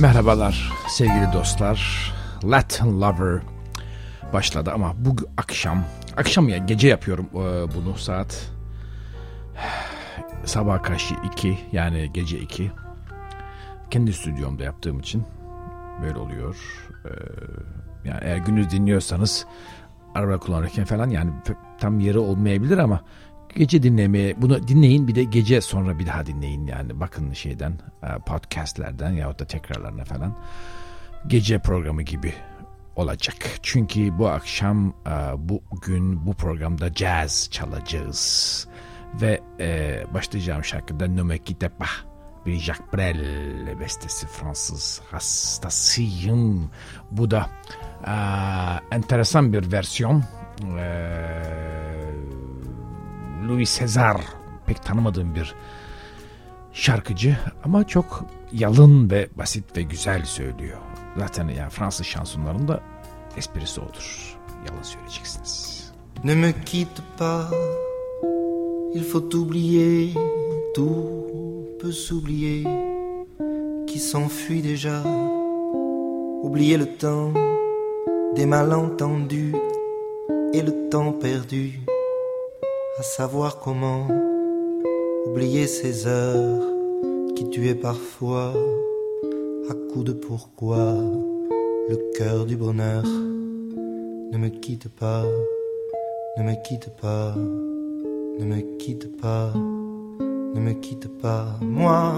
Merhabalar sevgili dostlar. Latin Lover başladı ama bu akşam ya gece yapıyorum bunu saat sabah karşı 2 yani gece 2. Kendi stüdyomda yaptığım için böyle oluyor. Yani eğer gündüz dinliyorsanız araba kullanırken falan yani tam yeri olmayabilir ama gece dinlemeye bunu dinleyin, bir de gece sonra bir daha dinleyin yani bakın şeyden podcastlerden yahut da tekrarlarına falan gece programı gibi olacak. Çünkü bu akşam bugün bu programda jazz çalacağız ve başlayacağım şarkıda Ne Me Quitte Pas, bir Jacques Brel bestesi, Fransız hastasıyım. Bu da enteresan bir versiyon. Louis César pek tanımadığım bir şarkıcı ama çok yalın ve basit ve güzel söylüyor. Zaten yani Fransız şansonlarında esprisi odur. Yalın söyleyeceksiniz. Ne me quitte pas, il faut oublier, tout peut s'oublier, qui s'enfuit déjà, oublier le temps des malentendus et le temps perdu. À savoir comment oublier ces heures qui tuaient parfois à coups de pourquoi le cœur du bonheur. Ne me quitte pas, ne me quitte pas, ne me quitte pas, ne me quitte pas. Moi,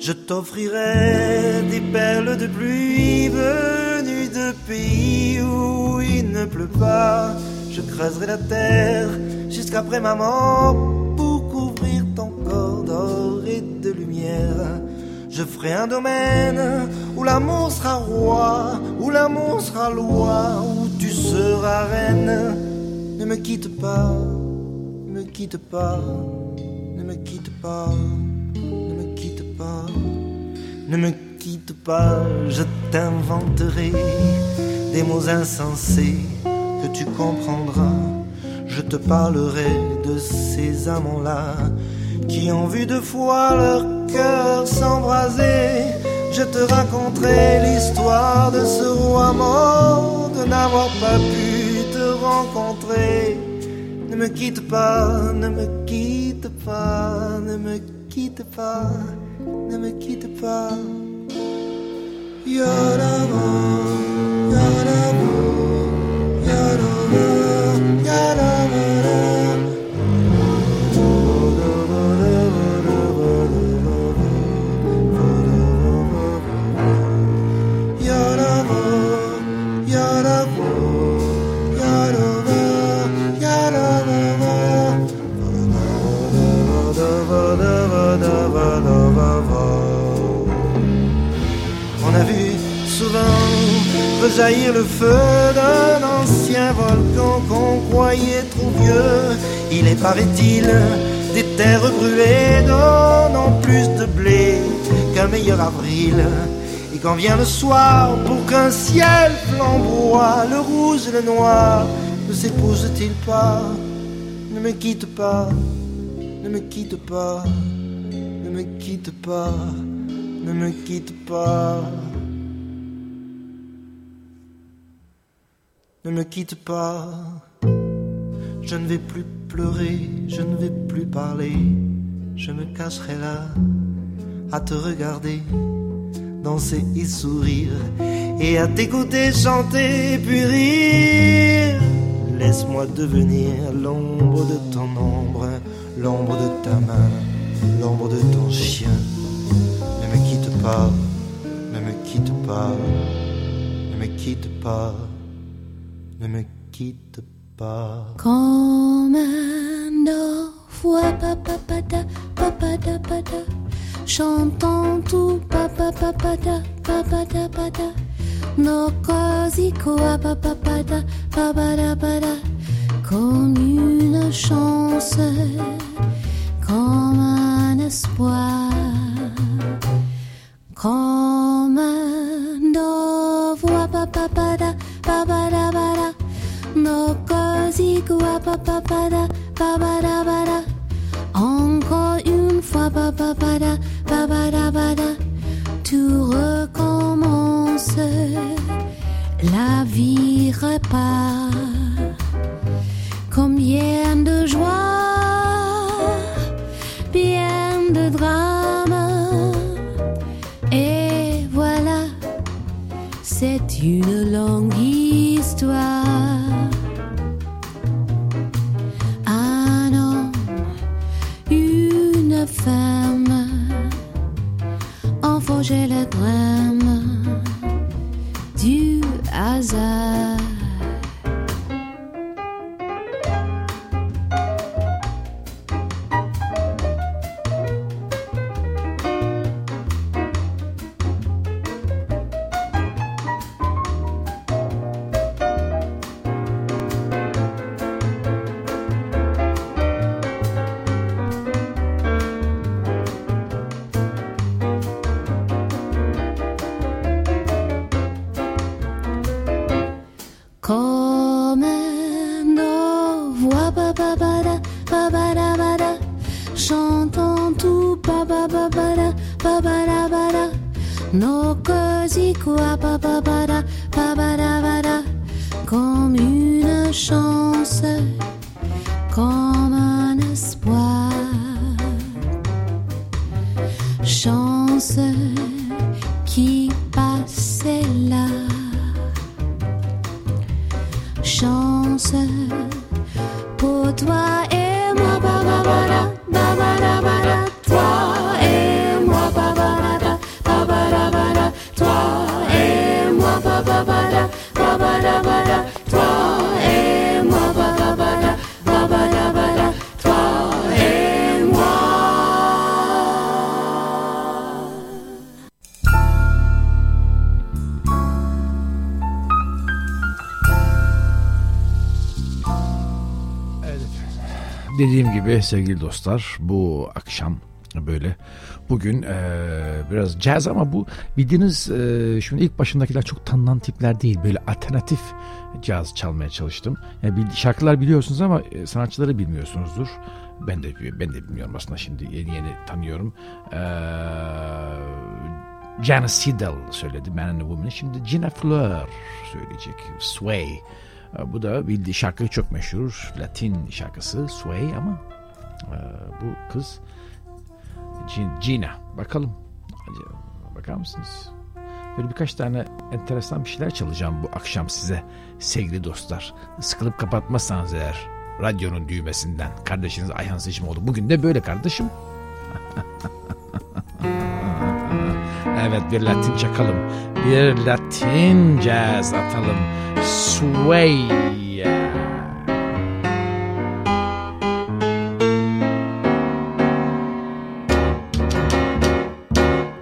je t'offrirai des perles de pluie venues de pays où il ne pleut pas. Je creuserai la terre jusqu'après ma mort pour couvrir ton corps d'or et de lumière. Je ferai un domaine où l'amour sera roi, où l'amour sera loi, où tu seras reine. Ne me quitte pas, ne me quitte pas, ne me quitte pas, ne me quitte pas, ne me quitte pas. Je t'inventerai des mots insensés que tu comprendras. Je te parlerai de ces amants-là qui ont vu deux fois leur cœur s'embraser. Je te raconterai l'histoire de ce roi mort, de n'avoir pas pu te rencontrer. Ne me quitte pas, ne me quitte pas, ne me quitte pas, ne me quitte pas. Your love, your love. On a vu souvent rejaillir le feu d'un ancien volcan qu'on croyait trop vieux. Il est, paraît-il, des terres brûlées donnant plus de blé qu'un meilleur avril. Et quand vient le soir pour qu'un ciel flamboie, le rouge et le noir ne s'épousent-ils pas? Ne me quitte pas, ne me quitte pas, ne me quitte pas, ne me quitte pas. Ne me quitte pas, je ne vais plus pleurer, je ne vais plus parler, je me cacherai là à te regarder, danser et sourire, et à t'écouter chanter et puis rire. Laisse-moi devenir l'ombre de ton ombre, l'ombre de ta main, l'ombre de ton chien. Ne me quitte pas, ne me quitte pas, ne me quitte pas. Ne me quitte pas. Comme nos voix papapada, papada, papada, chantant tout papapada, papada, papada, nos cosicoa papapada, papada, papada, comme une chance, comme un espoir, comme nos voix papapada. Babada bada, no cosicua papada, babada bada, encore une fois babada, babada bada, tu recommences. la vie repart. Combien de joies, bien de drames, et voilà, c'est une longue histoire. Un homme, une femme, ont forgé le drame du hasard. Dediğim gibi sevgili dostlar, bu akşam böyle bugün biraz caz ama bu bildiğiniz şimdi ilk başındakiler çok tanınan tipler değil, böyle alternatif caz çalmaya çalıştım. Yani şarkılar biliyorsunuz ama sanatçıları bilmiyorsunuzdur. Ben de bilmiyorum aslında, şimdi yeni tanıyorum. Jane Siedel söyledi Man and Woman'ı. Şimdi Gina Fleur söyleyecek Sway. Bu da bildiği şarkı, çok meşhur Latin şarkısı Sway, ama bu kız Gina. Bakalım, bakar mısınız? Böyle birkaç tane enteresan bir şeyler çalacağım bu akşam size sevgili dostlar. Sıkılıp kapatmazsanız eğer radyonun düğmesinden, kardeşiniz Ayhan Sicimoğlu. Bugün de böyle kardeşim. Evet, bir Latin çakalım. Bir Latin jazz atalım. Sway.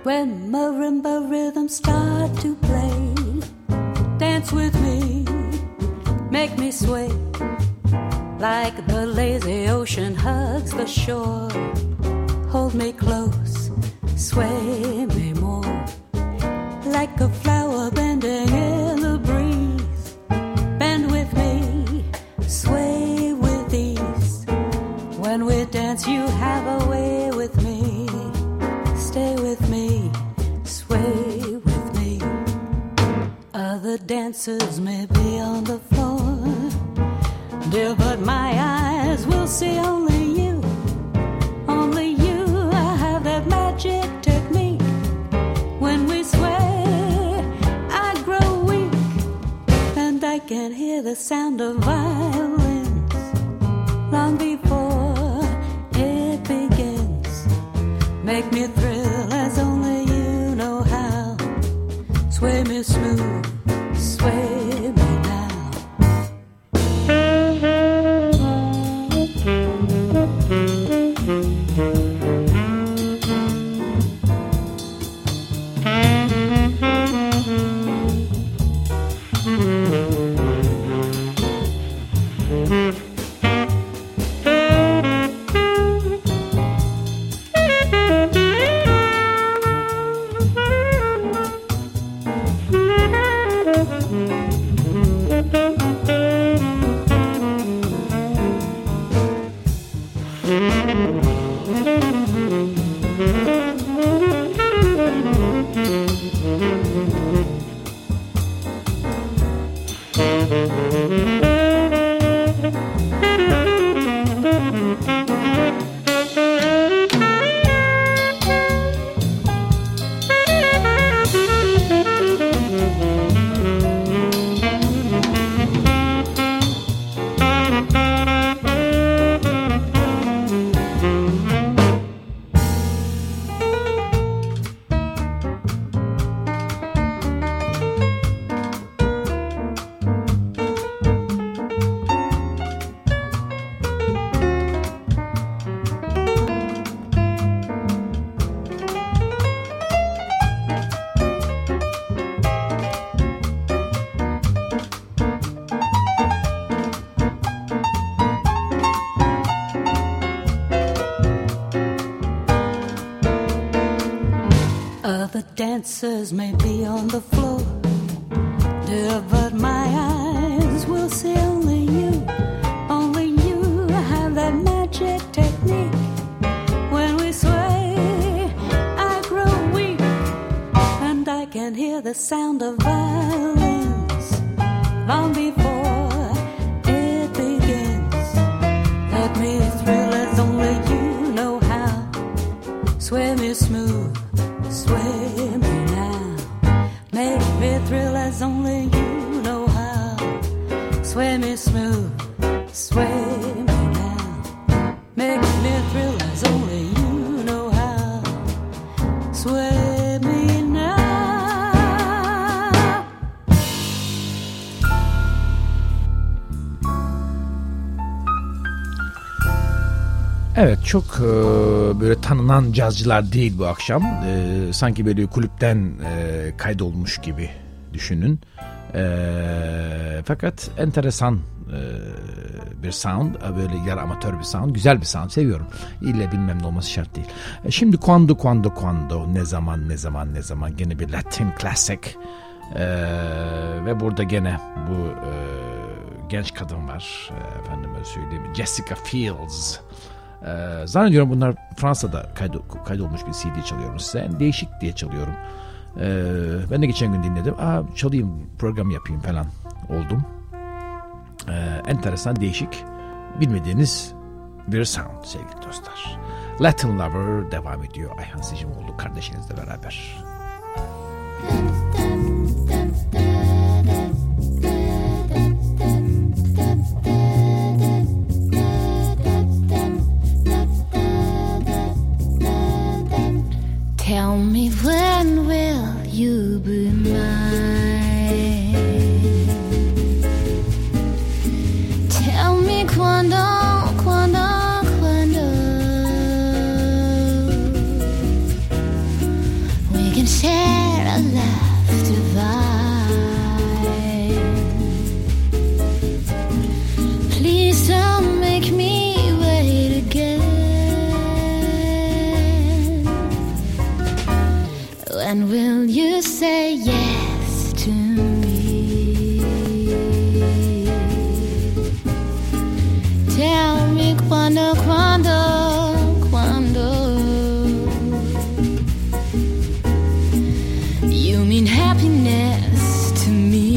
When marimba rhythms start to play, dance with me, make me sway. Like the lazy ocean hugs the shore, hold me close, sway me more. Like a flower bending in the breeze, bend with me, sway with ease. When we dance you have a way with me, stay with me, sway with me. Other dancers may be on the floor, dear, but my eyes will see only you. Only you have that magic technique. When we sway, I grow weak, and I can hear the sound of violins long before it begins. Make me thrill as only you know how. Sway me smooth, sway me. Dancers may be on the floor, dear, but my eyes will see only you. Only you have that magic technique. When we sway, I grow weak, and I can hear the sound of violins long before it begins. Let me thrill as only you know how. Sway me smooth, sway me now. Make me thrill as only you know how. Sway me smooth, sway me now. Make me thrill as only you know how. Sway me now. Evet, çok böyle tanınan cazcılar değil bu akşam. Sanki böyle kulüpten kaydolmuş gibi düşünün. Fakat enteresan bir sound. Böyle yer amatör bir sound. Güzel bir sound. Seviyorum. İlle bilmem ne olması şart değil. Şimdi Quando. Ne zaman. Gene bir Latin classic. Ve burada gene bu genç kadın var. Efendime söyleyeyim. Jessica Fields. Zannediyorum bunlar Fransa'da kaydolmuş bir CD çalıyorum size. Yani değişik diye çalıyorum. Ben de geçen gün dinledim. Çalayım, program yapayım falan oldum. Enteresan, değişik, bilmediğiniz bir sound sevgili dostlar. Latin Lover devam ediyor. Ayhan Sicimoğlu kardeşinizle beraber. Tell me when will you be mine? Tell me quando. We can share a love divine. Please don't make me wait again. And will you say yes to me? Tell me quando. You mean happiness to me.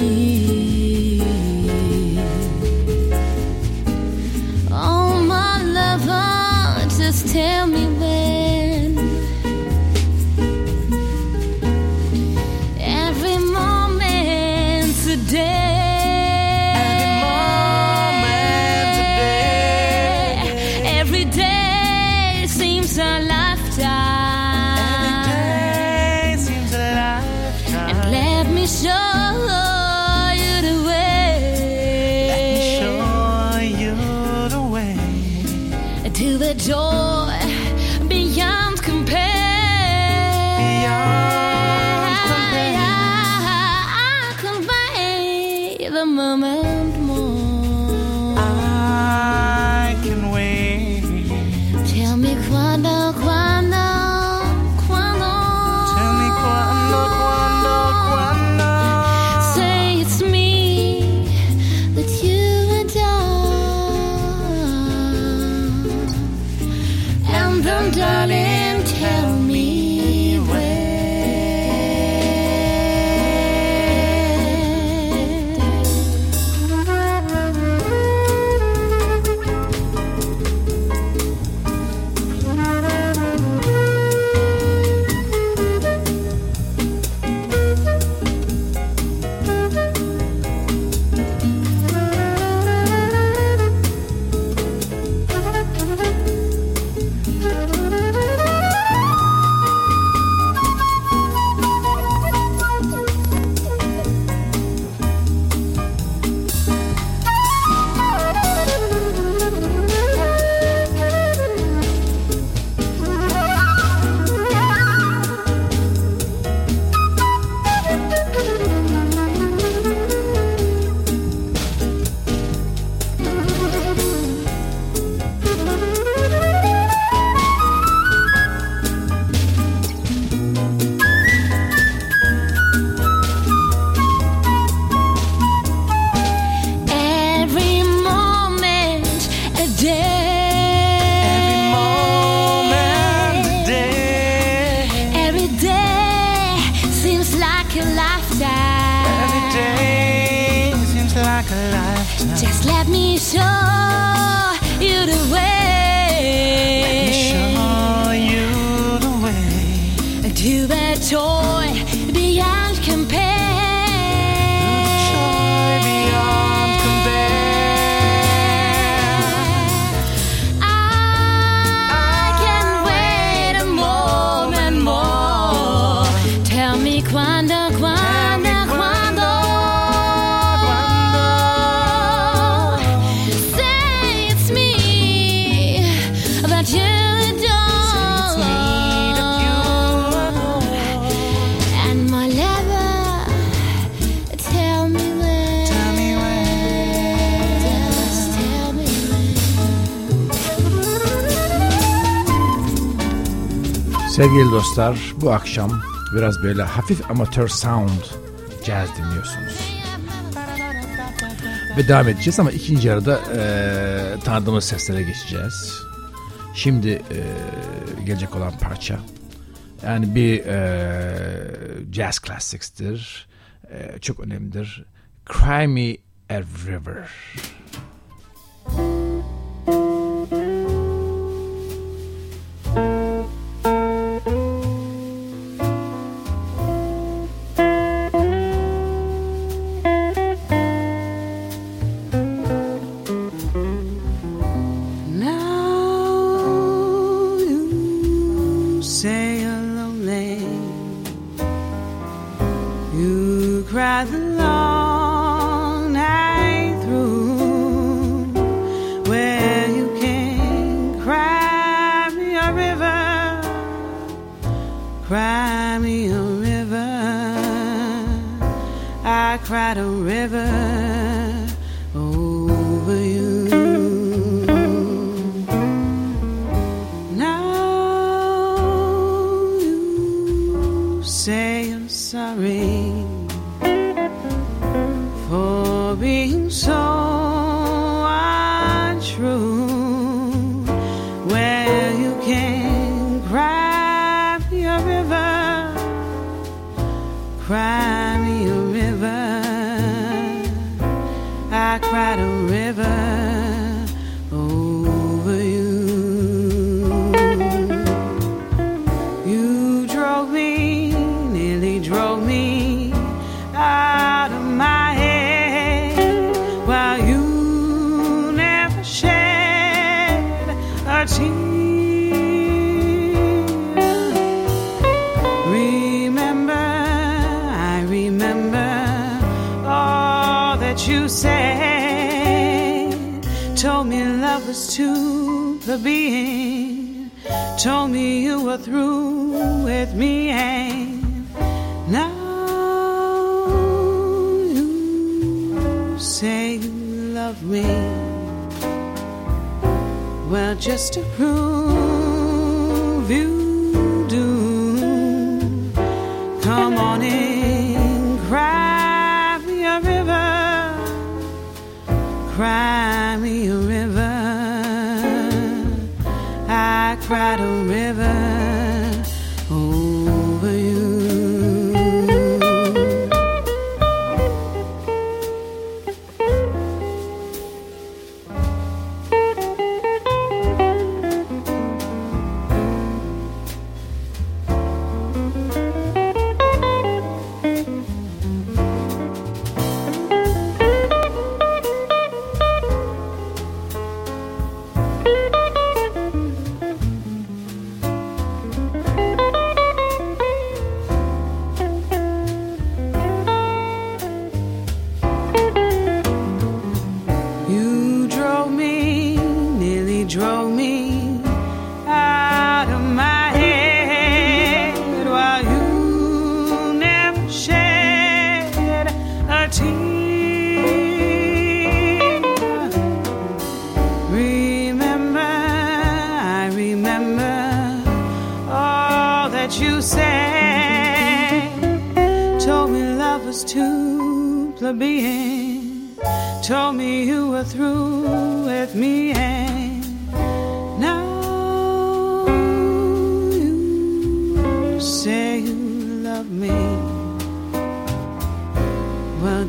Oh, my lover, just tell me when. Just let me show you the way. Let me show you the way to that joy beyond compare. Joy beyond compare. I can wait a moment more. Tell me quando. Sevgili dostlar, bu akşam biraz böyle hafif amatör sound jazz dinliyorsunuz. Ve devam edeceğiz ama ikinci yarıda tanıdığımız seslere geçeceğiz. Şimdi gelecek olan parça, yani bir jazz classics'tir, çok önemlidir. Cry Me a River.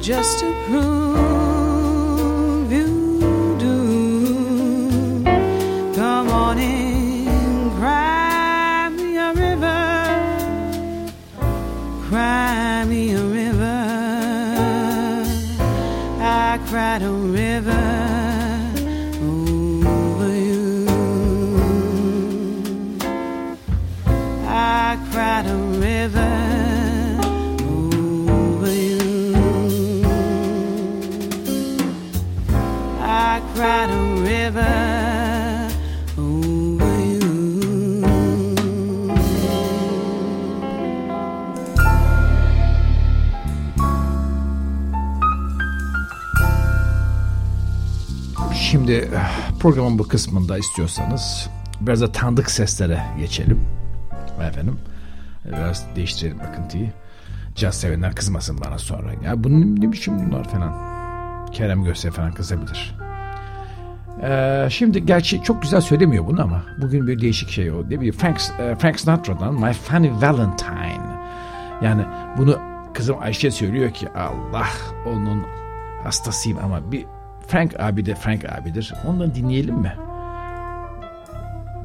Just to prove Şimdi programın bu kısmında istiyorsanız biraz da tanıdık seslere geçelim. Efendim, biraz değiştirelim akıntıyı. Caz sevenler kızmasın bana sonra. Ya bunun ne biçim bunlar falan. Kerem Gözse falan kızabilir. Şimdi gerçi çok güzel söylemiyor bunu ama bugün bir değişik şey o. Ne bileyim, Frank Sinatra'dan My Funny Valentine. Yani bunu kızım Ayşe söylüyor ki Allah onun hastasıyım ama bir Frank abidir. Ondan dinleyelim mi?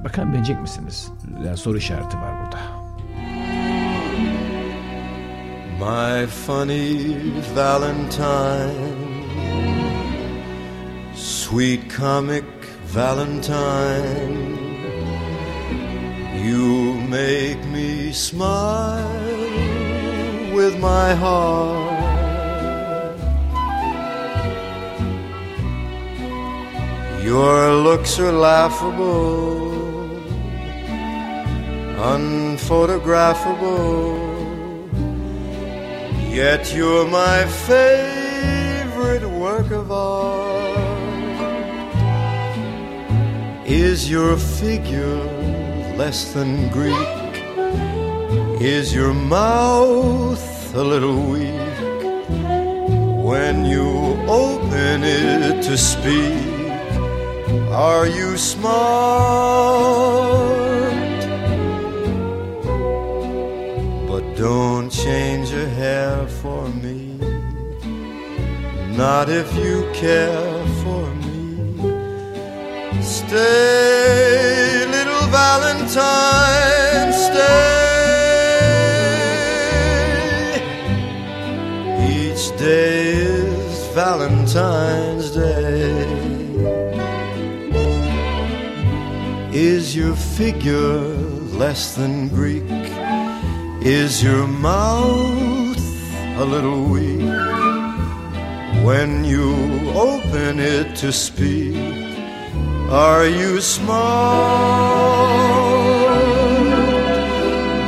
Bakalım beğenecek misiniz? Yani soru işareti var burada. My funny Valentine, sweet comic Valentine, you make me smile with my heart. Your looks are laughable, unphotographable, yet you're my favorite work of art. Is your figure less than Greek? Is your mouth a little weak when you open it to speak? Are you smart? But don't change your hair for me, not if you care for me. Stay, little Valentine, stay. Each day is Valentine's Day. Is your figure less than Greek? Is your mouth a little weak? When you open it to speak, are you smart?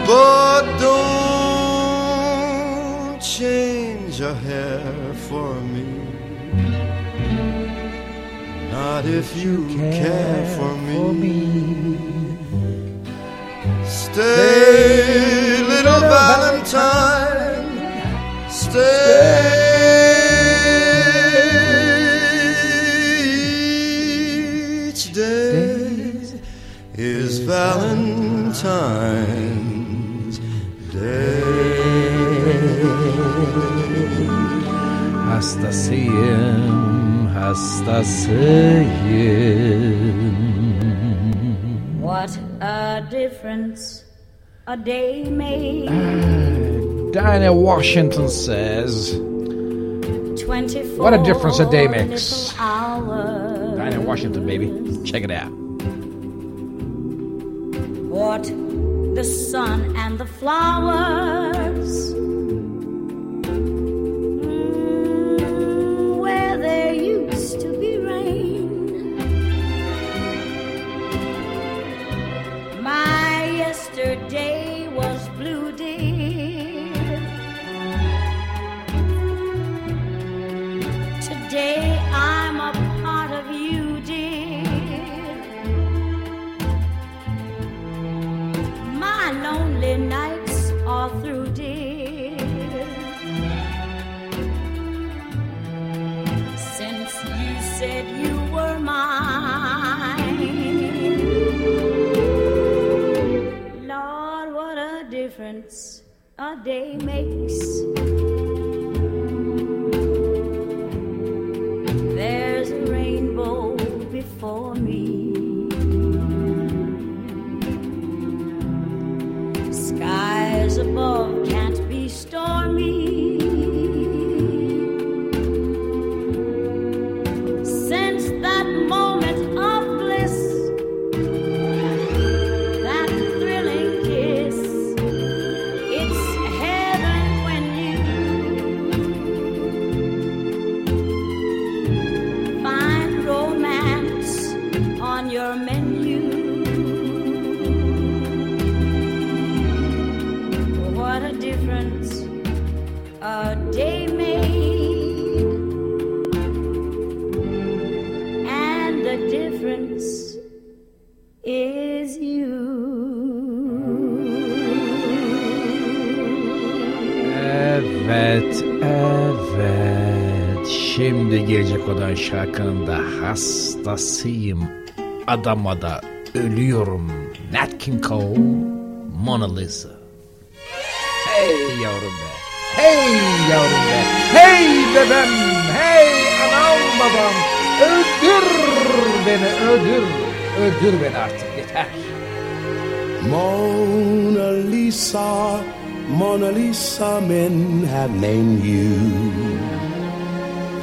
But don't change a hair for me, not if you care for me. Stay, little Valentine, stay. Each day is Valentine's Day. Hastasıyım, hastasıyım. What a difference a day made. Dinah Washington says, what a difference a day makes. Dinah Washington, baby. Check it out. What the sun and the flowers, where there used to be rain. My yesterday was blue, dear. Today I'm a part of you, dear. My lonely nights are through, dear. Said you were mine. Lord, what a difference a day makes. There's rain. Şimdi gelecek olan şarkının da hastasıyım. Adama da ölüyorum. Nat King Cole, Mona Lisa. Hey yavrum be. Hey yavrum be. Hey dedem. Hey anam babam. Öldür beni, öldür. Öldür beni artık yeter. Mona Lisa, Mona Lisa, men have named you.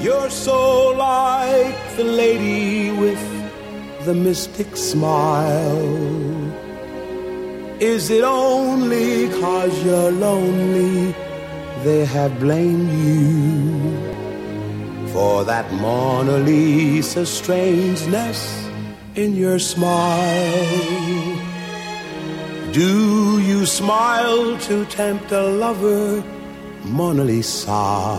You're so like the lady with the mystic smile. Is it only 'cause you're lonely they have blamed you for that Mona Lisa strangeness in your smile? Do you smile to tempt a lover, Mona Lisa?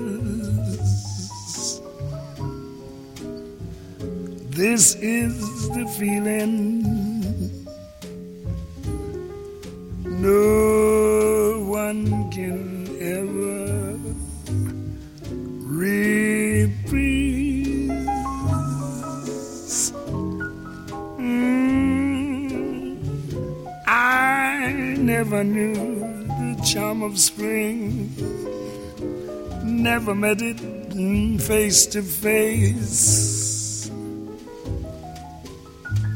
this is the feeling no one can ever reprise. I never knew the charm of spring, never met it face to face.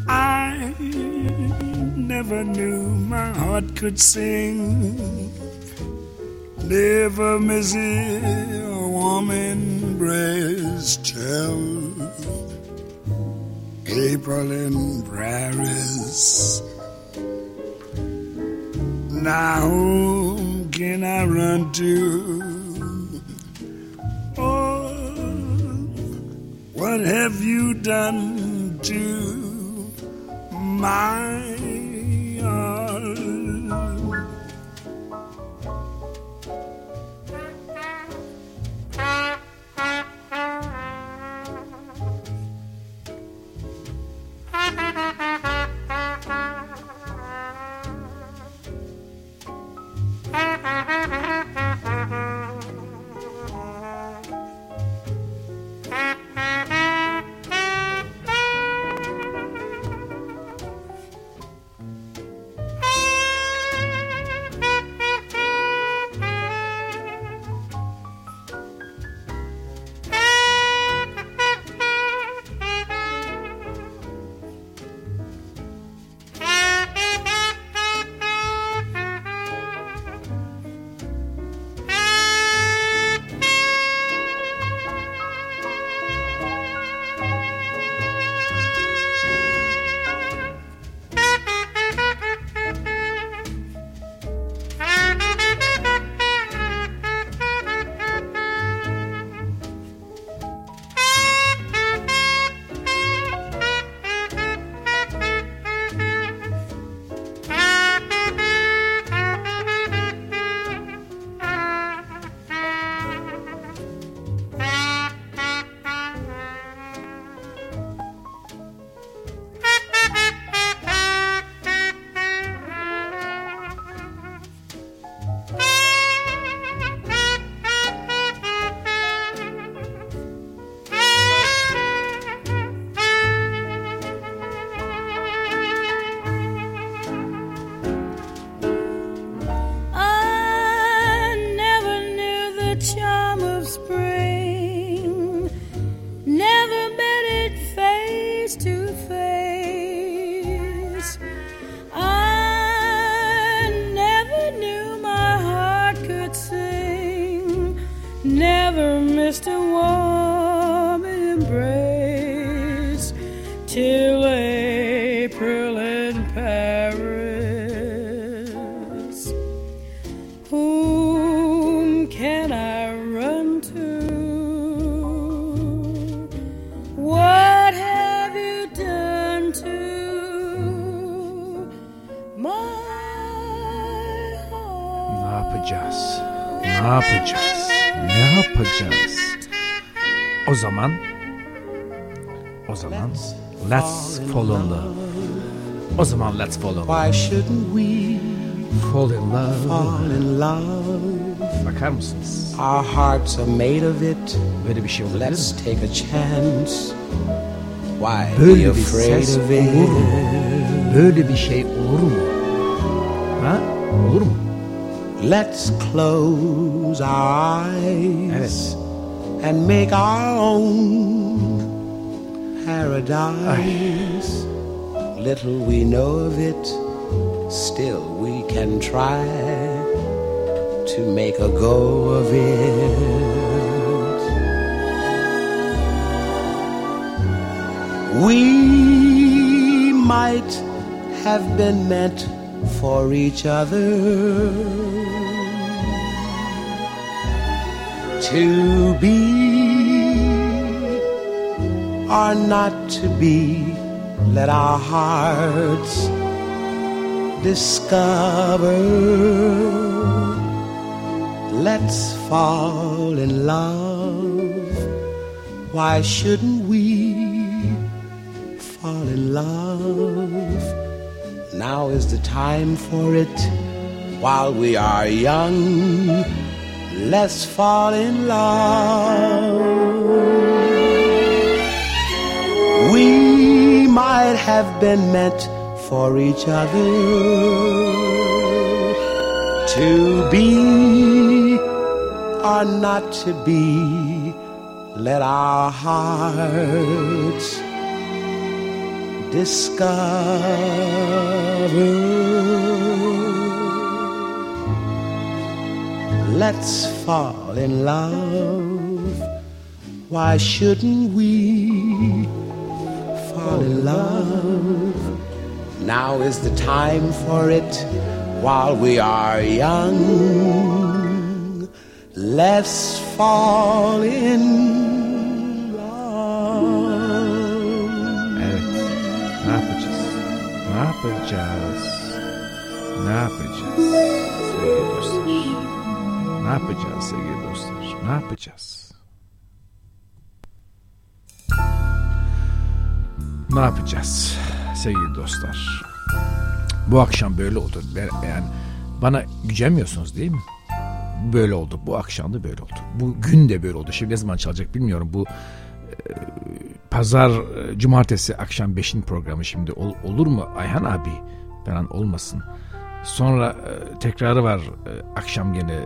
I never knew my heart could sing, never miss it, a warm embrace till April in Paris. Now whom can I run to? Oh, what have you done to my heart? Let's fall in love. Why shouldn't we fall in love? Fall in love. Bakar mısınız? Our hearts are made of it. Böyle bir şey olabilir. Let's take a chance. Why be afraid of it? Böyle bir şey olur mu? Ha? Olur mu? Let's close our eyes. Evet. And make our own paradise. Ay. Little we know of it, still we can try to make a go of it. We might have been meant for each other, to be or not to be. Let our hearts discover. Let's fall in love. Why shouldn't we fall in love? Now is the time for it. While we are young, let's fall in love. We might have been meant for each other, to be or not to be, let our hearts discover. Let's fall in love. Why shouldn't we fall in love? Now is the time for it. While we are young, let's fall in love. Evet. Ne yapacağız? Ne yapacağız? Ne yapacağız sevgili dostlar? Ne yapacağız sevgili dostlar? Ne yapacağız? Ne yapacağız sevgili dostlar? Bu akşam böyle oldu. Yani bana gücenmiyorsunuz değil mi? Böyle oldu. Bu akşam da böyle oldu. Bu gün de böyle oldu. Şimdi ne zaman çalacak bilmiyorum. Bu pazar, cumartesi akşam 5'in programı şimdi olur mu Ayhan abi? Falan olmasın. Sonra tekrarı var. Akşam gene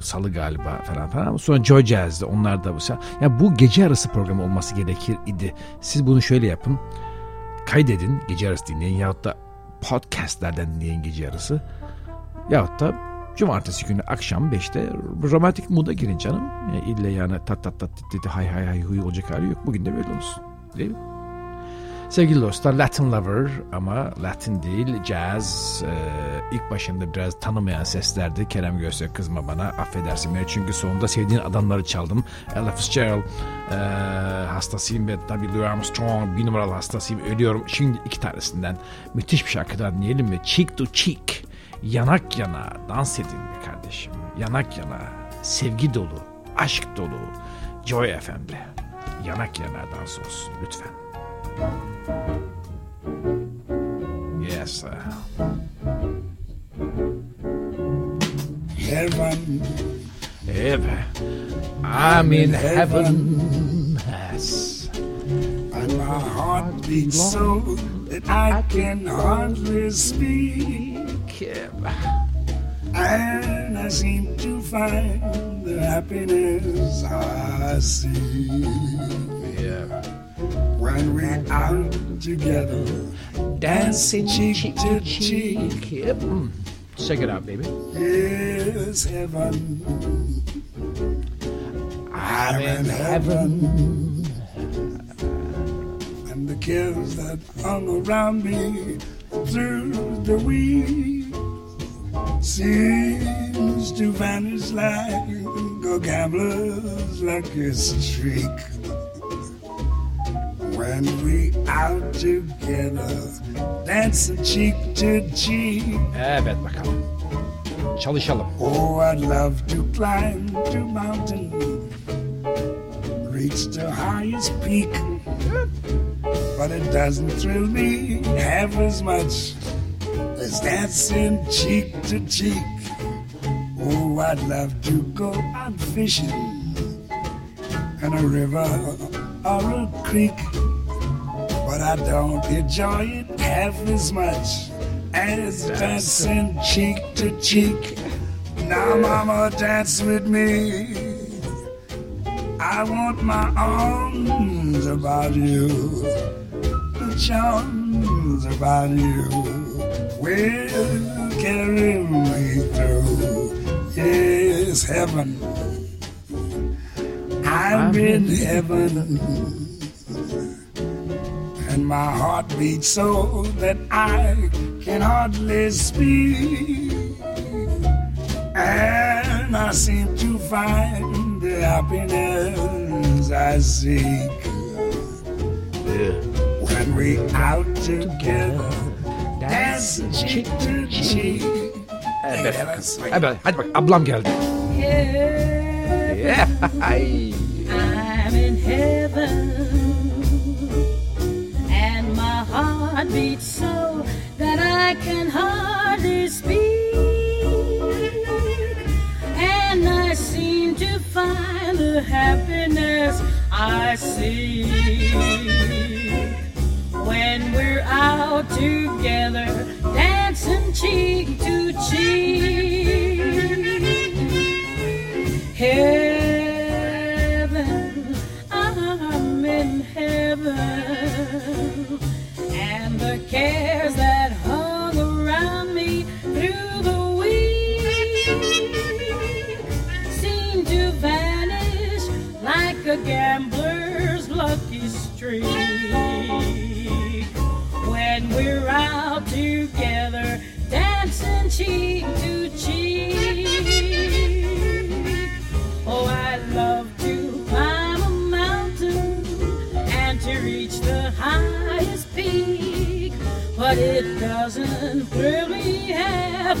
salı galiba falan. Sonra Joy Jazz'de onlar da bu. Yani bu gece arası programı olması gerekir idi. Siz bunu şöyle yapın. Kaydedin. Gece arası dinleyin. Yahut da podcastlerden dinleyin gece yarısı. Yahut da cumartesi günü akşam 5'te romantik moda girin canım. İlle yani tat tat tat dedi hay hay hay huy olacak hali yok. Bugün de böyle olsun. Değil mi? Sevgili dostlar, Latin Lover ama Latin değil, jazz. İlk başında biraz tanımayan seslerdi. Kerem Gözse, kızma bana, affedersin beni. Çünkü sonunda sevdiğin adamları çaldım. Ella Fitzgerald hastasıyım ve tabii Louis Armstrong bir numaralı hastasıyım, ölüyorum. Şimdi iki tanesinden müthiş bir şarkıdan dinleyelim mi? Cheek to Cheek. Yanak yana dans edin mi kardeşim? Yanak yana, sevgi dolu, aşk dolu Joy FM'de yanak yana dans olsun lütfen. Yes sir. Heaven. Heaven. I'm in heaven. Yes. And my heart beats so that I can hardly speak. And I seem to find the happiness I seek. Yeah. When we're out together, dancing cheek to cheek. Yep. Check it out, baby. Yes, heaven. I'm in heaven. And the kids that hung around me through the week seems to vanish like a gambler's lucky streak. When we out together, dancing cheek to cheek. Evet bakalım. Çalışalım. Oh, I'd love to climb to mountain, reach the highest peak, but it doesn't thrill me half as much as dancing cheek to cheek. Oh, I'd love to go out fishing in a river or a creek, but I don't enjoy it half as much as dancing cheek to cheek. Now mama, dance with me. I want my arms about you, the charms about you will carry me through. Yes, heaven. I'm in heaven. and my heart beats so that I can hardly speak. And I seem to find the happiness I seek. Yeah. When we're out together, dancing cheek to cheek. Evet. Evet, hadi bak, ablam geldi. Yeah. I'm in heaven and my heart beats so that I can hardly speak, and I seem to find the happiness I seek when we're out together dancing cheek to cheek. Hey, and the cares that hung around me through the week seem to vanish like a gambler's lucky streak. When we're out together, dancing cheek to cheek. Oh, I love to climb a mountain to reach the highest peak, but it doesn't really have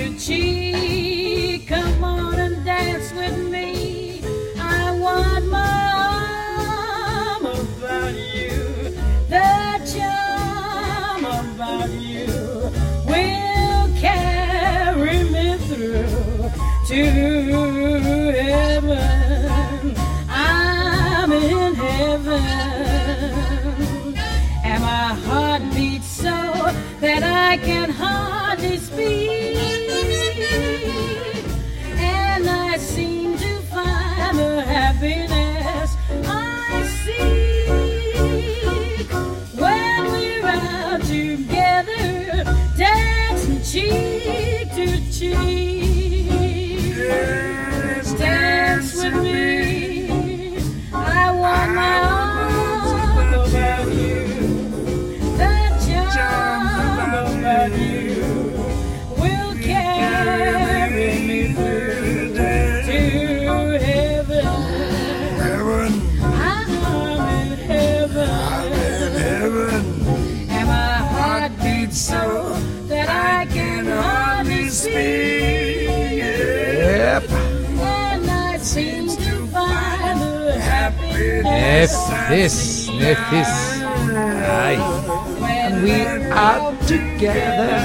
to cheek. Come on and dance with me. Want my arm about you, the charm about you will carry me through to heaven. I'm in heaven, and my heart beats so that I can hardly speak, and I seem to find the happiness I seek when we're out together, dancing cheek to cheek. Yes, dance with me. I want my arm about you, the charm about you will carry me through. So that I can hardly speak. Yep. And I seem to find the happiness. Nefis, nefis. Ay. When we are together,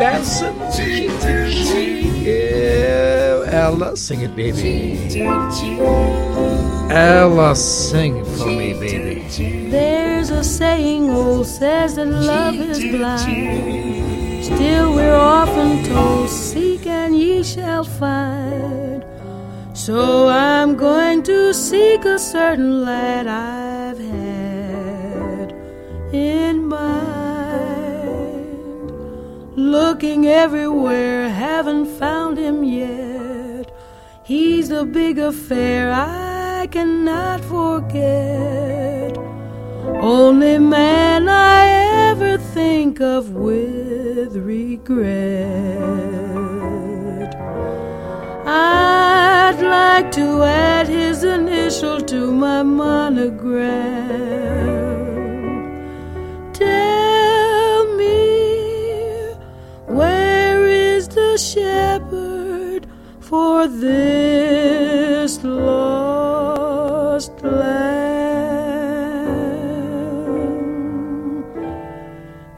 dancing cheek to cheek. Yeah, Ella, sing it, baby. Ella, sing it for me, baby. There's a saying old says that love is blind. Still we're often told, seek and ye shall find. So I'm going to seek a certain lad I've had in mind. Looking everywhere, haven't found him yet. He's a big affair I cannot forget. Only man I ever think of with regret. I'd like to add his initial to my monogram. Tell me, where is the shepherd for this lost lamb?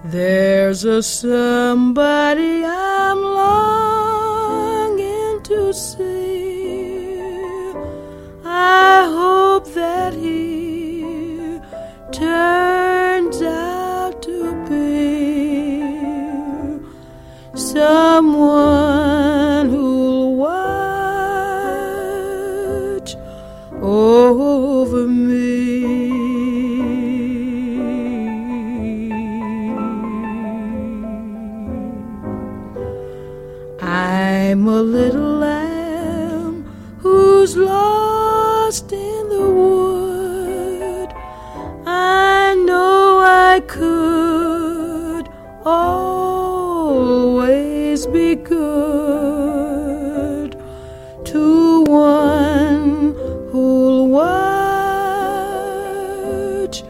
There's a somebody I'm longing to see. I hope that he turns out to be someone who'll watch over me. poor little lamb who's lost in the wood. I know I could always be good to one who'll watch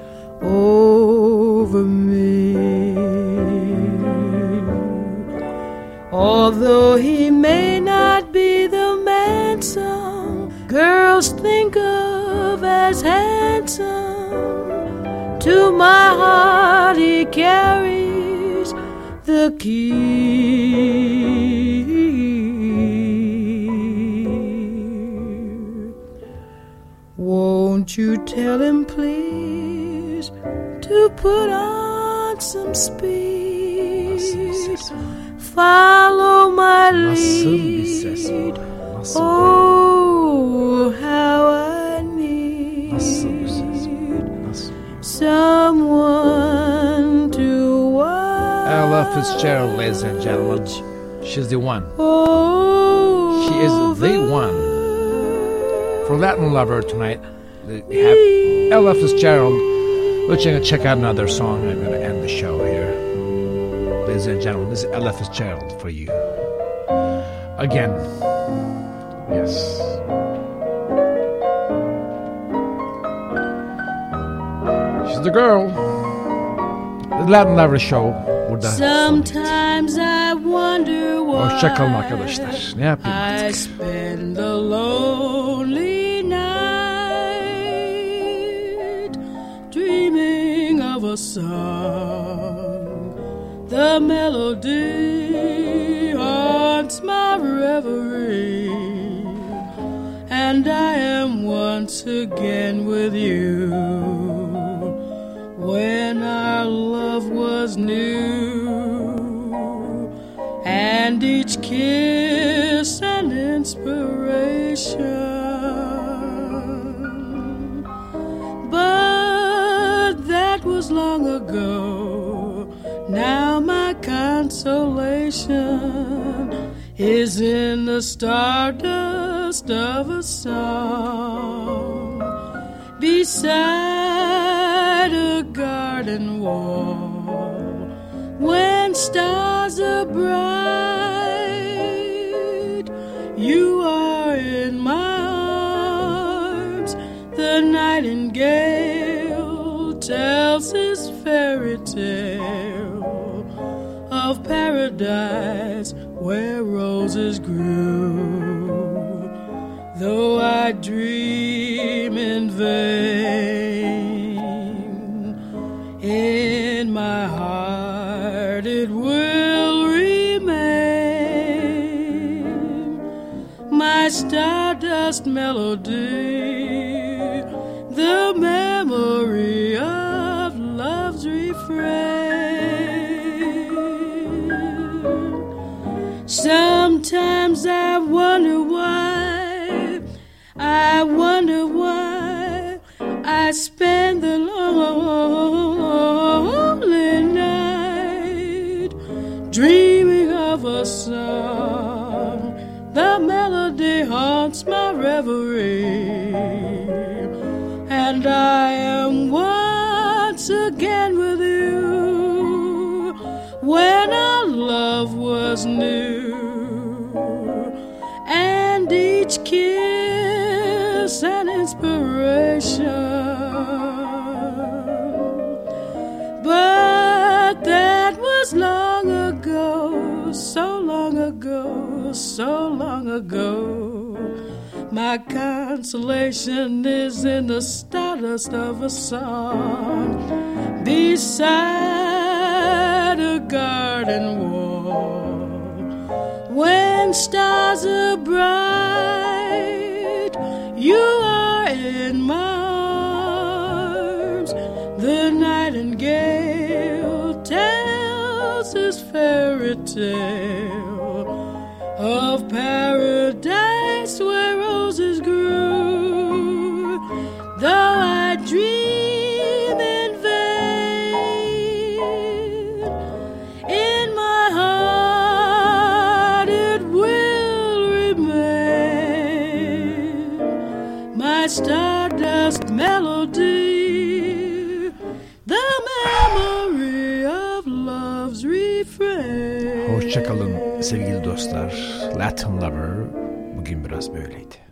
over me. Although he may not be the man some girls think of as handsome, to my heart he carries the key. Won't you tell him, please, to put on some speed? Follow my lead. Oh, how I need someone to watch. Ella Fitzgerald, ladies and gentlemen. She's the one. She is the one. For Latin Lover tonight, we have Ella Fitzgerald. We're going to check out another song. I'm going to end the show here. Ladies and gentlemen, this is Ella Fitzgerald for you. Again. Yes. She's the girl. The Latin Lover Show. Burada. Sometimes I wonder why. Hoşça kalın arkadaşlar. Ne yapayım artık? I spend the lonely night dreaming of a song. The melody haunts my reverie, and I am once again with you. When our love was new, and each kiss an inspiration, but that was long ago. Now my consolation is in the stardust of a song beside a garden wall when stars are bright. You are in my arms. The nightingale tells his fairy tale of paradise where roses grew. Though I dream in vain, in my heart it will remain my stardust melody, the memory of love's refrain. Sometimes I wonder why, I spend the lonely night dreaming of a song. The melody haunts my reverie, and I am once again with you when our love was new. Each kiss an inspiration, but that was long ago, so long ago, so long ago. My consolation is in the stardust of a song beside a garden wall. When stars are bright, you are in my arms. The nightingale tells his fairy tale of paradise where roses grew. Though I dream in vain, in my heart it will stardust melody, the memory of love's refrain. Hoşçakalın sevgili dostlar. Latin Lover bugün biraz böyleydi.